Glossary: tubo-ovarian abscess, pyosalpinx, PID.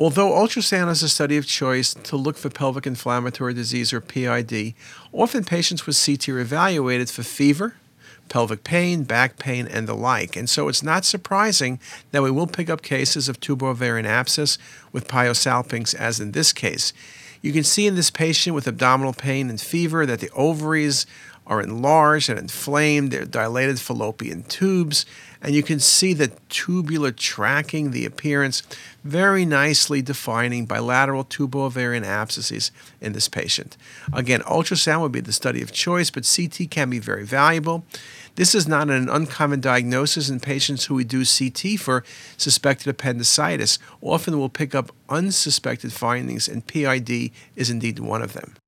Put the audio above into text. Although ultrasound is a study of choice to look for pelvic inflammatory disease or PID, often patients with CT are evaluated for fever, pelvic pain, back pain, and the like. And so it's not surprising that we will pick up cases of tubo-ovarian abscess with pyosalpinx, as in this case. You can see in this patient with abdominal pain and fever that the ovaries are enlarged and inflamed. They're dilated fallopian tubes. And you can see the tubular tracking, the appearance, very nicely defining bilateral tubo-ovarian abscesses in this patient. Again, ultrasound would be the study of choice, but CT can be very valuable. This is not an uncommon diagnosis in patients who we do CT for suspected appendicitis. Often we'll pick up unsuspected findings, and PID is indeed one of them.